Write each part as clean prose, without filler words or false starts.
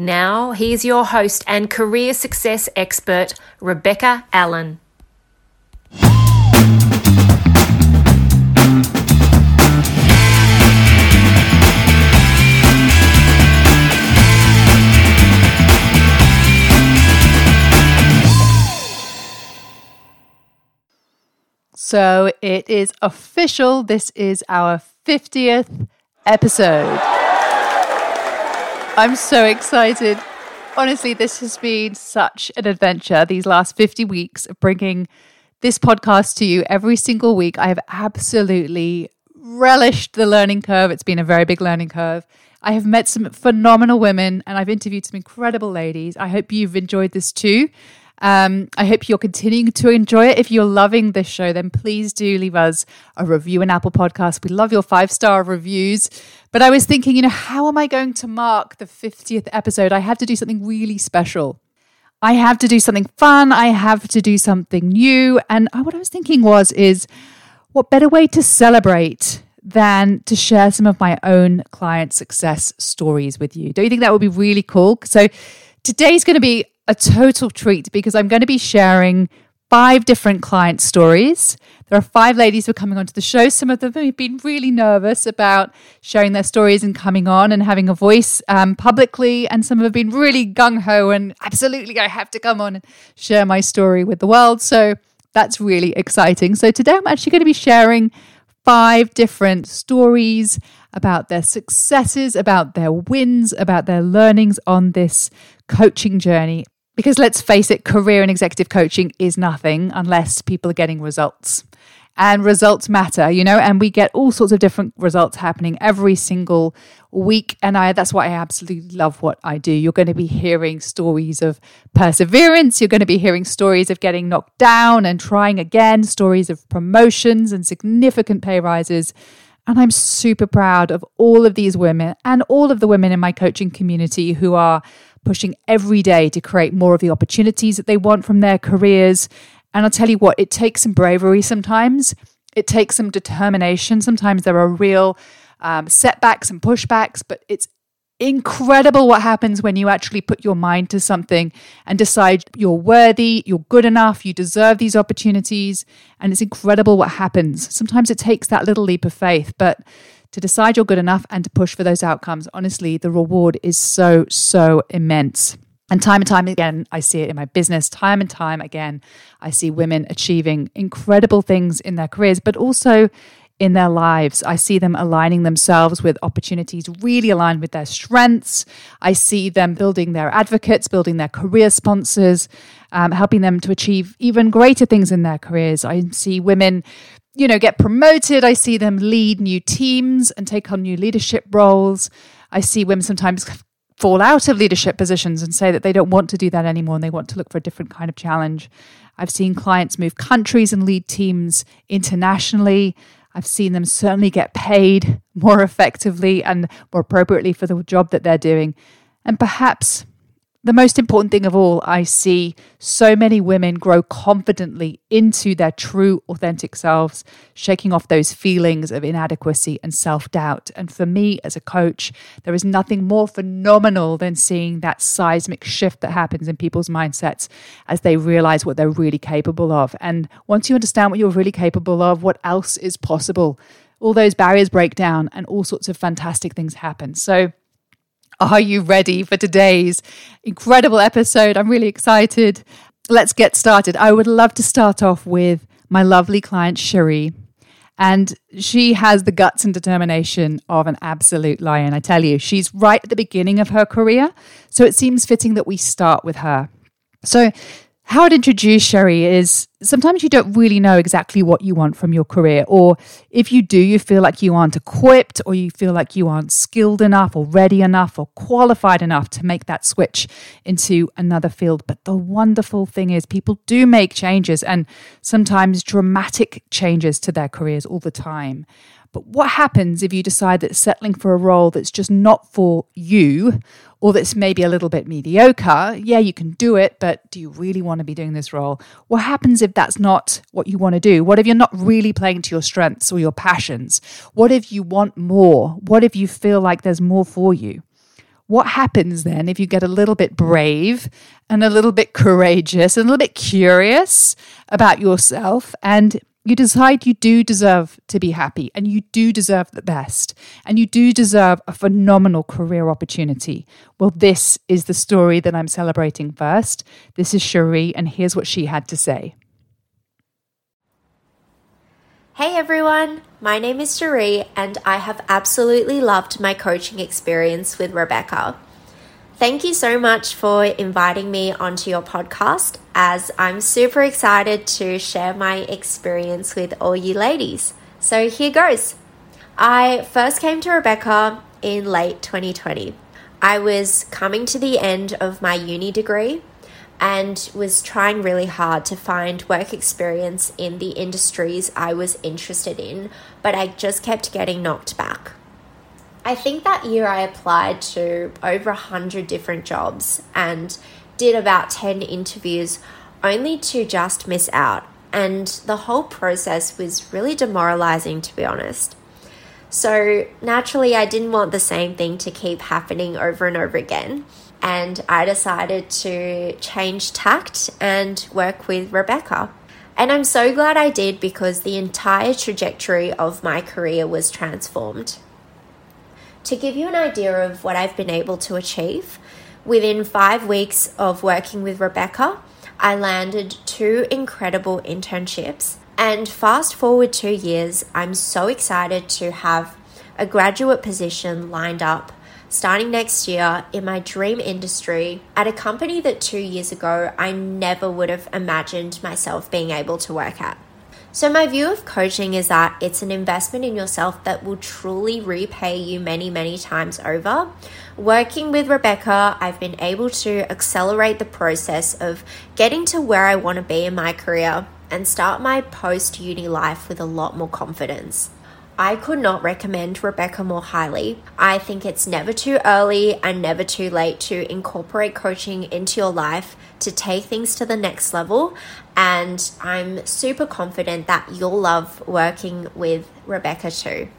Now, here's your host and career success expert, Rebecca Allen. So it is official. This is our 50th episode. I'm so excited. Honestly, this has been such an adventure these last 50 weeks of bringing this podcast to you every single week. I have absolutely relished the learning curve. It's been a very big learning curve. I have met some phenomenal women and I've interviewed some incredible ladies. I hope you've enjoyed this too. I hope you're continuing to enjoy it. If you're loving this show, then please do leave us a review in Apple Podcasts. We love your 5-star reviews. But I was thinking, how am I going to mark the 50th episode? I have to do something really special. I have to do something fun. I have to do something new. And what I was thinking is what better way to celebrate than to share some of my own client success stories with you? Don't you think that would be really cool? So today's going to be a total treat because I'm going to be sharing 5 different client stories. There are 5 ladies who are coming onto the show. Some of them have been really nervous about sharing their stories and coming on and having a voice publicly. And some have been really gung-ho and absolutely I have to come on and share my story with the world. So that's really exciting. So today I'm actually going to be sharing 5 different stories about their successes, about their wins, about their learnings on this coaching journey. Because let's face it, career and executive coaching is nothing unless people are getting results. And results matter, and we get all sorts of different results happening every single week. And that's why I absolutely love what I do. You're going to be hearing stories of perseverance. You're going to be hearing stories of getting knocked down and trying again, stories of promotions and significant pay rises. And I'm super proud of all of these women and all of the women in my coaching community who are pushing every day to create more of the opportunities that they want from their careers. And I'll tell you what, it takes some bravery sometimes. It takes some determination. Sometimes there are real setbacks and pushbacks, but it's incredible what happens when you actually put your mind to something and decide you're worthy, you're good enough, you deserve these opportunities. And it's incredible what happens. Sometimes it takes that little leap of faith, but to decide you're good enough and to push for those outcomes, honestly, the reward is so, so immense. And time again, I see it in my business. Time and time again, I see women achieving incredible things in their careers, but also in their lives. I see them aligning themselves with opportunities really aligned with their strengths. I see them building their advocates, building their career sponsors, helping them to achieve even greater things in their careers. I see women get promoted. I see them lead new teams and take on new leadership roles. I see women sometimes fall out of leadership positions and say that they don't want to do that anymore and they want to look for a different kind of challenge. I've seen clients move countries and lead teams internationally. I've seen them certainly get paid more effectively and more appropriately for the job that they're doing. And perhaps the most important thing of all, I see so many women grow confidently into their true, authentic selves, shaking off those feelings of inadequacy and self-doubt. And for me as a coach, there is nothing more phenomenal than seeing that seismic shift that happens in people's mindsets as they realize what they're really capable of. And once you understand what you're really capable of, what else is possible, all those barriers break down and all sorts of fantastic things happen. So are you ready for today's incredible episode? I'm really excited. Let's get started. I would love to start off with my lovely client, Sherrie. And she has the guts and determination of an absolute lion, I tell you. She's right at the beginning of her career, so it seems fitting that we start with her. So how I'd introduce Sherrie is sometimes you don't really know exactly what you want from your career, or if you do, you feel like you aren't equipped, or you feel like you aren't skilled enough or ready enough or qualified enough to make that switch into another field. But the wonderful thing is people do make changes, and sometimes dramatic changes to their careers all the time. But what happens if you decide that settling for a role that's just not for you, or that's maybe a little bit mediocre? Yeah, you can do it, but do you really want to be doing this role? What happens if that's not what you want to do? What if you're not really playing to your strengths or your passions? What if you want more? What if you feel like there's more for you? What happens then if you get a little bit brave and a little bit courageous and a little bit curious about yourself, and you decide you do deserve to be happy, and you do deserve the best, and you do deserve a phenomenal career opportunity? Well, this is the story that I'm celebrating first. This is Sherrie, and here's what she had to say. Hey everyone, my name is Sherrie, and I have absolutely loved my coaching experience with Rebecca. Thank you so much for inviting me onto your podcast, as I'm super excited to share my experience with all you ladies. So here goes. I first came to Rebecca in late 2020. I was coming to the end of my uni degree and was trying really hard to find work experience in the industries I was interested in, but I just kept getting knocked back. I think that year I applied to over 100 different jobs and did about 10 interviews, only to just miss out. And the whole process was really demoralizing, to be honest. So naturally, I didn't want the same thing to keep happening over and over again. And I decided to change tact and work with Rebecca. And I'm so glad I did, because the entire trajectory of my career was transformed. To give you an idea of what I've been able to achieve, within 5 weeks of working with Rebecca, I landed 2 incredible internships. And fast forward 2 years, I'm so excited to have a graduate position lined up starting next year in my dream industry at a company that 2 years ago I never would have imagined myself being able to work at. So my view of coaching is that it's an investment in yourself that will truly repay you many, many times over. Working with Rebecca, I've been able to accelerate the process of getting to where I want to be in my career and start my post-uni life with a lot more confidence. I could not recommend Rebecca more highly. I think it's never too early and never too late to incorporate coaching into your life to take things to the next level. And I'm super confident that you'll love working with Rebecca too.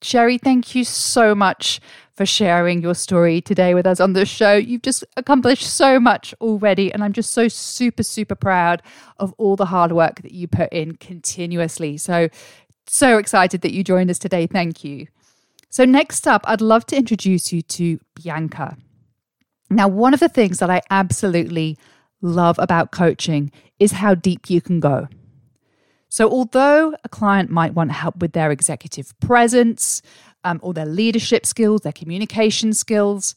Sherrie, thank you so much for sharing your story today with us on the show. You've just accomplished so much already, and I'm just so super proud of all the hard work that you put in continuously. So excited that you joined us today. Thank you. So next up, I'd love to introduce you to Bianca. Now, one of the things that I absolutely love about coaching is how deep you can go. So although a client might want help with their executive presence, or their leadership skills, their communication skills,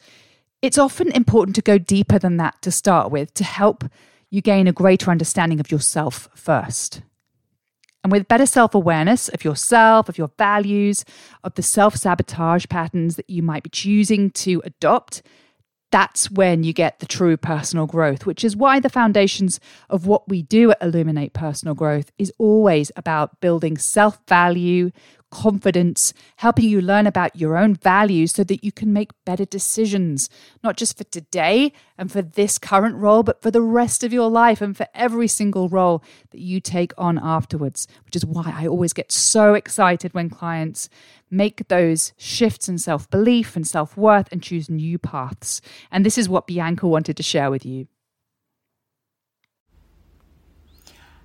it's often important to go deeper than that to start with, to help you gain a greater understanding of yourself first. And with better self-awareness of yourself, of your values, of the self-sabotage patterns that you might be choosing to adopt, that's when you get the true personal growth, which is why the foundations of what we do at Illuminate Personal Growth is always about building self-value, confidence, helping you learn about your own values so that you can make better decisions, not just for today and for this current role, but for the rest of your life and for every single role that you take on afterwards, which is why I always get so excited when clients make those shifts in self-belief and self-worth and choose new paths. And this is what Bianca wanted to share with you.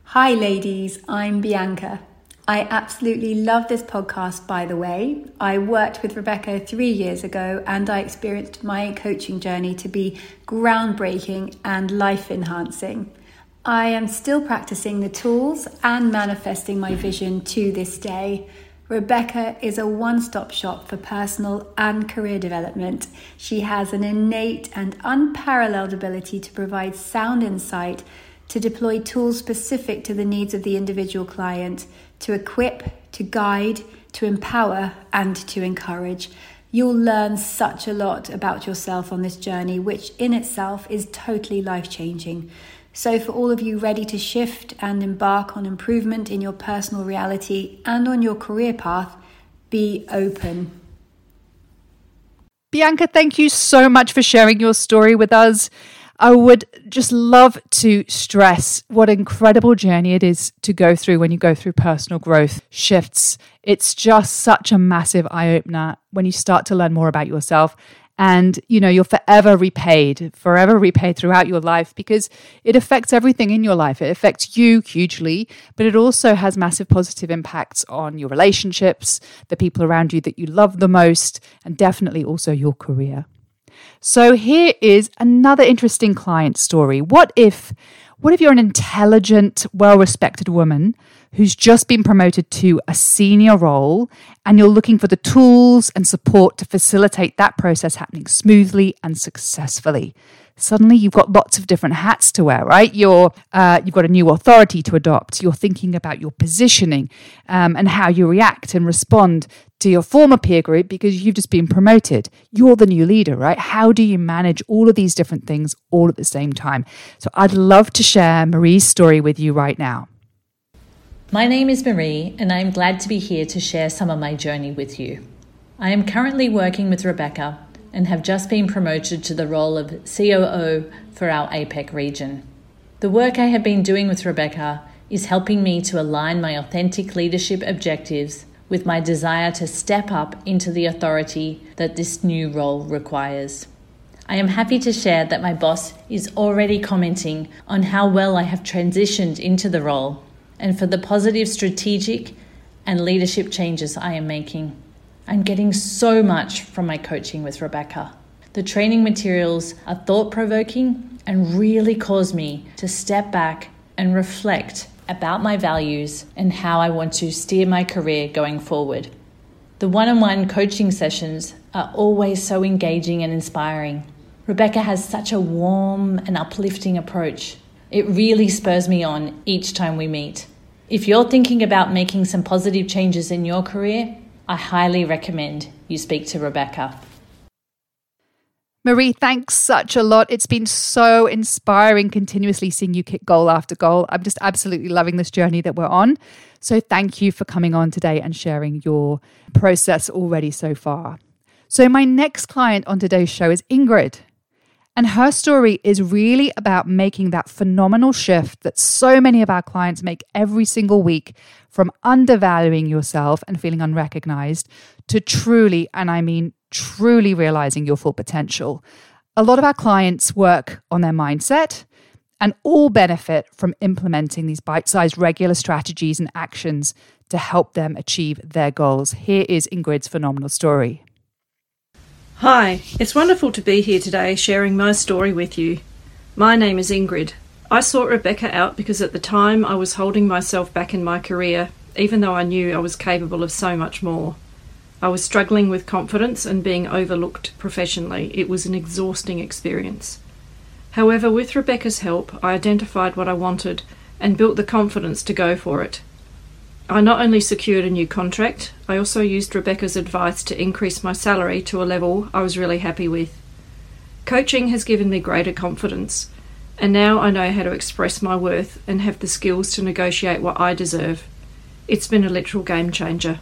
Hi ladies, I'm Bianca. I absolutely love this podcast, by the way. I worked with Rebecca 3 years ago, and I experienced my coaching journey to be groundbreaking and life-enhancing. I am still practicing the tools and manifesting my vision to this day. Rebecca is a one-stop shop for personal and career development. She has an innate and unparalleled ability to provide sound insight, to deploy tools specific to the needs of the individual client, to equip, to guide, to empower, and to encourage. You'll learn such a lot about yourself on this journey, which in itself is totally life-changing. So for all of you ready to shift and embark on improvement in your personal reality and on your career path, be open. Bianca, thank you so much for sharing your story with us. I would just love to stress what an incredible journey it is to go through when you go through personal growth shifts. It's just such a massive eye-opener when you start to learn more about yourself. And, you know, you're forever repaid throughout your life, because it affects everything in your life. It affects you hugely, but it also has massive positive impacts on your relationships, the people around you that you love the most, and definitely also your career. So here is another interesting client story. What if you're an intelligent, well-respected woman who's just been promoted to a senior role, and you're looking for the tools and support to facilitate that process happening smoothly and successfully? Suddenly you've got lots of different hats to wear, right? You've got a new authority to adopt. You're thinking about your positioning and how you react and respond to your former peer group because you've just been promoted. You're the new leader, right? How do you manage all of these different things all at the same time? So I'd love to share Maree's story with you right now. My name is Maree, and I'm glad to be here to share some of my journey with you. I am currently working with Rebecca and have just been promoted to the role of COO for our APEC region. The work I have been doing with Rebecca is helping me to align my authentic leadership objectives with my desire to step up into the authority that this new role requires. I am happy to share that my boss is already commenting on how well I have transitioned into the role and for the positive strategic and leadership changes I am making. I'm getting so much from my coaching with Rebecca. The training materials are thought-provoking and really cause me to step back and reflect about my values and how I want to steer my career going forward. The one-on-one coaching sessions are always so engaging and inspiring. Rebecca has such a warm and uplifting approach. It really spurs me on each time we meet. If you're thinking about making some positive changes in your career, I highly recommend you speak to Rebecca. Maree, thanks such a lot. It's been so inspiring continuously seeing you kick goal after goal. I'm just absolutely loving this journey that we're on. So thank you for coming on today and sharing your process already so far. So my next client on today's show is Ingrid. And her story is really about making that phenomenal shift that so many of our clients make every single week, from undervaluing yourself and feeling unrecognized to truly, and I mean truly, realizing your full potential. A lot of our clients work on their mindset and all benefit from implementing these bite-sized regular strategies and actions to help them achieve their goals. Here is Ingrid's phenomenal story. Hi, it's wonderful to be here today sharing my story with you. My name is Ingrid. I sought Rebecca out because at the time I was holding myself back in my career, even though I knew I was capable of so much more. I was struggling with confidence and being overlooked professionally. It was an exhausting experience. However, with Rebecca's help, I identified what I wanted and built the confidence to go for it. I not only secured a new contract, I also used Rebecca's advice to increase my salary to a level I was really happy with. Coaching has given me greater confidence, and now I know how to express my worth and have the skills to negotiate what I deserve. It's been a literal game changer.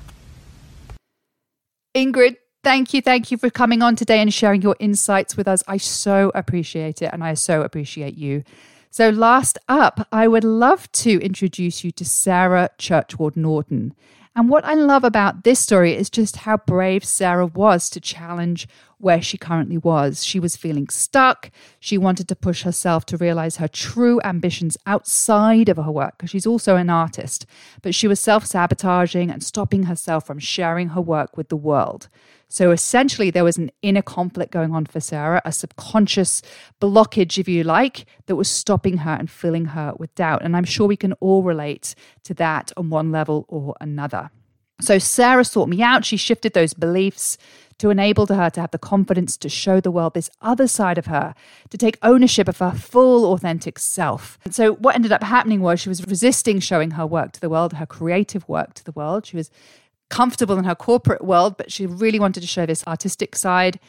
Ingrid, thank you for coming on today and sharing your insights with us. I so appreciate it, and I so appreciate you. So last up, I would love to introduce you to Sarah Churchward-Norton. And what I love about this story is just how brave Sarah was to challenge where she currently was. She was feeling stuck. She wanted to push herself to realize her true ambitions outside of her work, because she's also an artist. But she was self-sabotaging and stopping herself from sharing her work with the world. So essentially, there was an inner conflict going on for Sarah, a subconscious blockage, if you like, that was stopping her and filling her with doubt. And I'm sure we can all relate to that on one level or another. So Sarah sought me out. She shifted those beliefs to enable her to have the confidence to show the world this other side of her, to take ownership of her full authentic self. And so what ended up happening was she was resisting showing her work to the world, her creative work to the world. She was comfortable in her corporate world, but she really wanted to show this artistic side.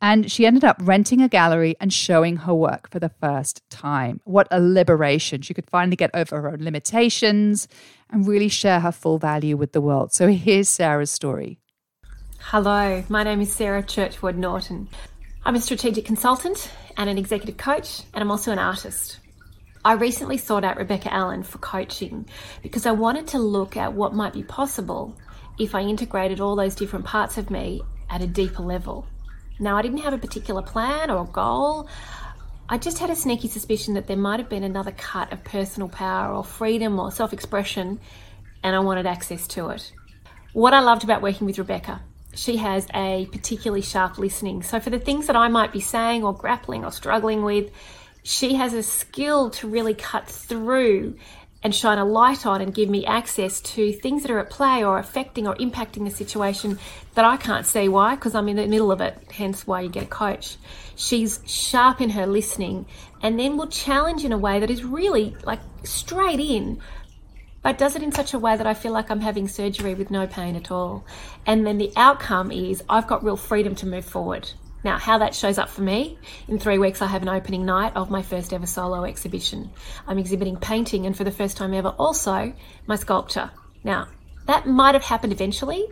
And she ended up renting a gallery and showing her work for the first time. What a liberation. She could finally get over her own limitations and really share her full value with the world. So here's Sarah's story. Hello, my name is Sarah Churchward-Norton. I'm a strategic consultant and an executive coach, and I'm also an artist. I recently sought out Rebecca Allen for coaching because I wanted to look at what might be possible if I integrated all those different parts of me at a deeper level. Now, I didn't have a particular plan or goal. I just had a sneaky suspicion that there might have been another cut of personal power or freedom or self-expression, and I wanted access to it. What I loved about working with Rebecca, she has a particularly sharp listening. So for the things that I might be saying or grappling or struggling with, she has a skill to really cut through and shine a light on and give me access to things that are at play or affecting or impacting the situation that I can't see. Why? Because I'm in the middle of it, hence why you get a coach. She's sharp in her listening and then will challenge in a way that is really like straight in, but does it in such a way that I feel like I'm having surgery with no pain at all. And then the outcome is I've got real freedom to move forward. Now, how that shows up for me, in 3 weeks I have an opening night of my first ever solo exhibition. I'm exhibiting painting and for the first time ever also my sculpture. Now, that might have happened eventually,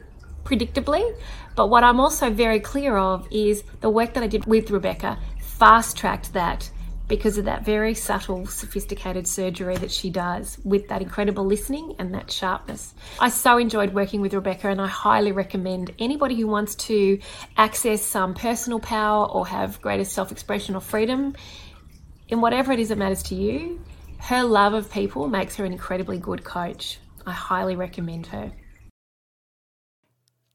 predictably, but what I'm also very clear of is the work that I did with Rebecca fast-tracked that, because of that very subtle, sophisticated surgery that she does with that incredible listening and that sharpness. I so enjoyed working with Rebecca, and I highly recommend anybody who wants to access some personal power or have greater self-expression or freedom in whatever it is that matters to you. Her love of people makes her an incredibly good coach. I highly recommend her.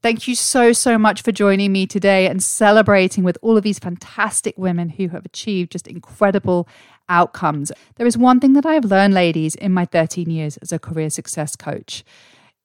Thank you so much for joining me today and celebrating with all of these fantastic women who have achieved just incredible outcomes. There is one thing that I have learned, ladies, in my 13 years as a career success coach,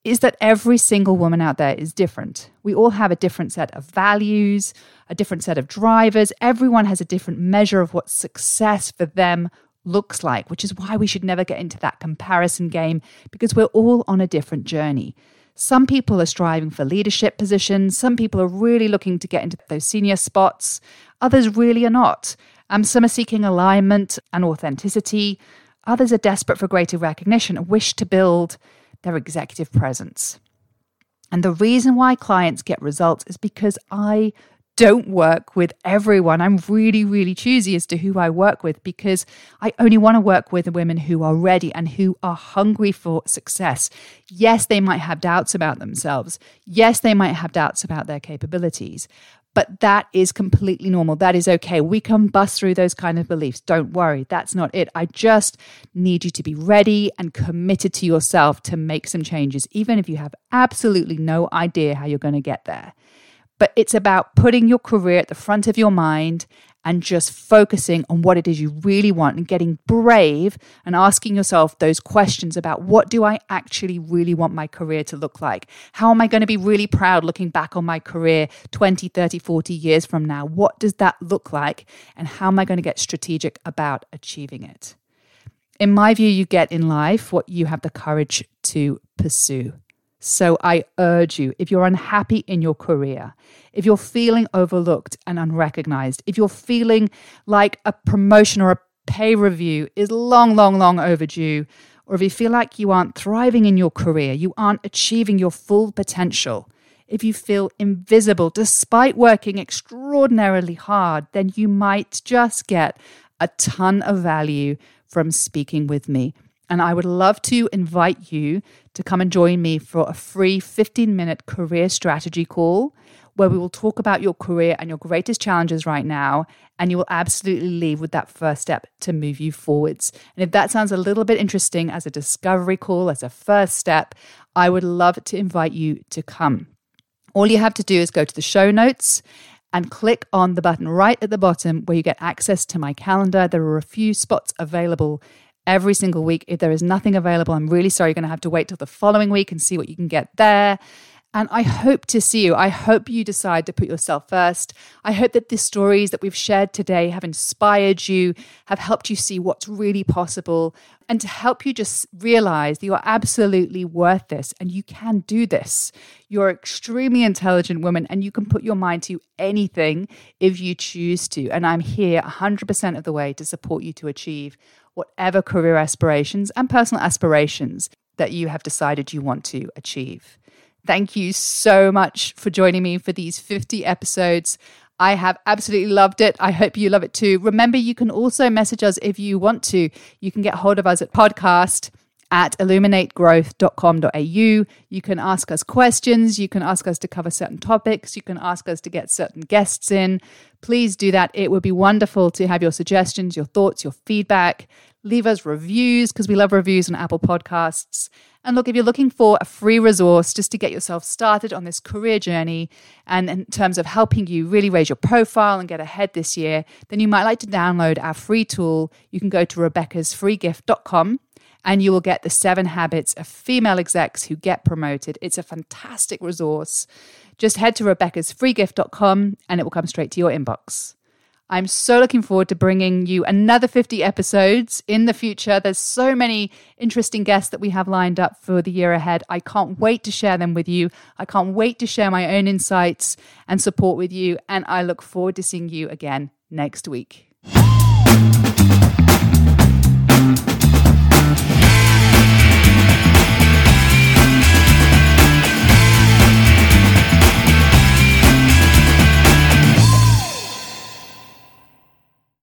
is that every single woman out there is different. We all have a different set of values, a different set of drivers. Everyone has a different measure of what success for them looks like, which is why we should never get into that comparison game, because we're all on a different journey. Some people are striving for leadership positions. Some people are really looking to get into those senior spots. Others really are not. Some are seeking alignment and authenticity. Others are desperate for greater recognition and wish to build their executive presence. And the reason why clients get results is because I don't work with everyone. I'm really choosy as to who I work with, because I only want to work with women who are ready and who are hungry for success. Yes, they might have doubts about themselves. Yes, they might have doubts about their capabilities, but that is completely normal. That is okay. We can bust through those kind of beliefs. Don't worry. That's not it. I just need you to be ready and committed to yourself to make some changes, even if you have absolutely no idea how you're going to get there. But it's about putting your career at the front of your mind and just focusing on what it is you really want and getting brave and asking yourself those questions about, what do I actually really want my career to look like? How am I going to be really proud looking back on my career 20, 30, 40 years from now? What does that look like? And how am I going to get strategic about achieving it? In my view, you get in life what you have the courage to pursue. So I urge you, if you're unhappy in your career, if you're feeling overlooked and unrecognized, if you're feeling like a promotion or a pay review is long overdue, or if you feel like you aren't thriving in your career, you aren't achieving your full potential, if you feel invisible despite working extraordinarily hard, then you might just get a ton of value from speaking with me. And I would love to invite you to come and join me for a free 15-minute career strategy call where we will talk about your career and your greatest challenges right now, and you will absolutely leave with that first step to move you forwards. And if that sounds a little bit interesting as a discovery call, as a first step, I would love to invite you to come. All you have to do is go to the show notes and click on the button right at the bottom where you get access to my calendar. There are a few spots available every single week. If there is nothing available, I'm really sorry, you're going to have to wait till the following week and see what you can get there. And I hope to see you. I hope you decide to put yourself first. I hope that the stories that we've shared today have inspired you, have helped you see what's really possible, and to help you just realize that you're absolutely worth this and you can do this. You're an extremely intelligent woman and you can put your mind to anything if you choose to. And I'm here 100% of the way to support you to achieve whatever career aspirations and personal aspirations that you have decided you want to achieve. Thank you so much for joining me for these 50 episodes. I have absolutely loved it. I hope you love it too. Remember, you can also message us if you want to. You can get hold of us at podcast@illuminategrowth.com.au. You can ask us questions. You can ask us to cover certain topics. You can ask us to get certain guests in. Please do that. It would be wonderful to have your suggestions, your thoughts, your feedback. Leave us reviews because we love reviews on Apple Podcasts. And look, if you're looking for a free resource just to get yourself started on this career journey and in terms of helping you really raise your profile and get ahead this year, then you might like to download our free tool. You can go to rebeccasfreegift.com and you will get the 7 habits of female execs who get promoted. It's a fantastic resource. Just head to rebeccasfreegift.com and it will come straight to your inbox. I'm so looking forward to bringing you another 50 episodes in the future. There's so many interesting guests that we have lined up for the year ahead. I can't wait to share them with you. I can't wait to share my own insights and support with you. And I look forward to seeing you again next week.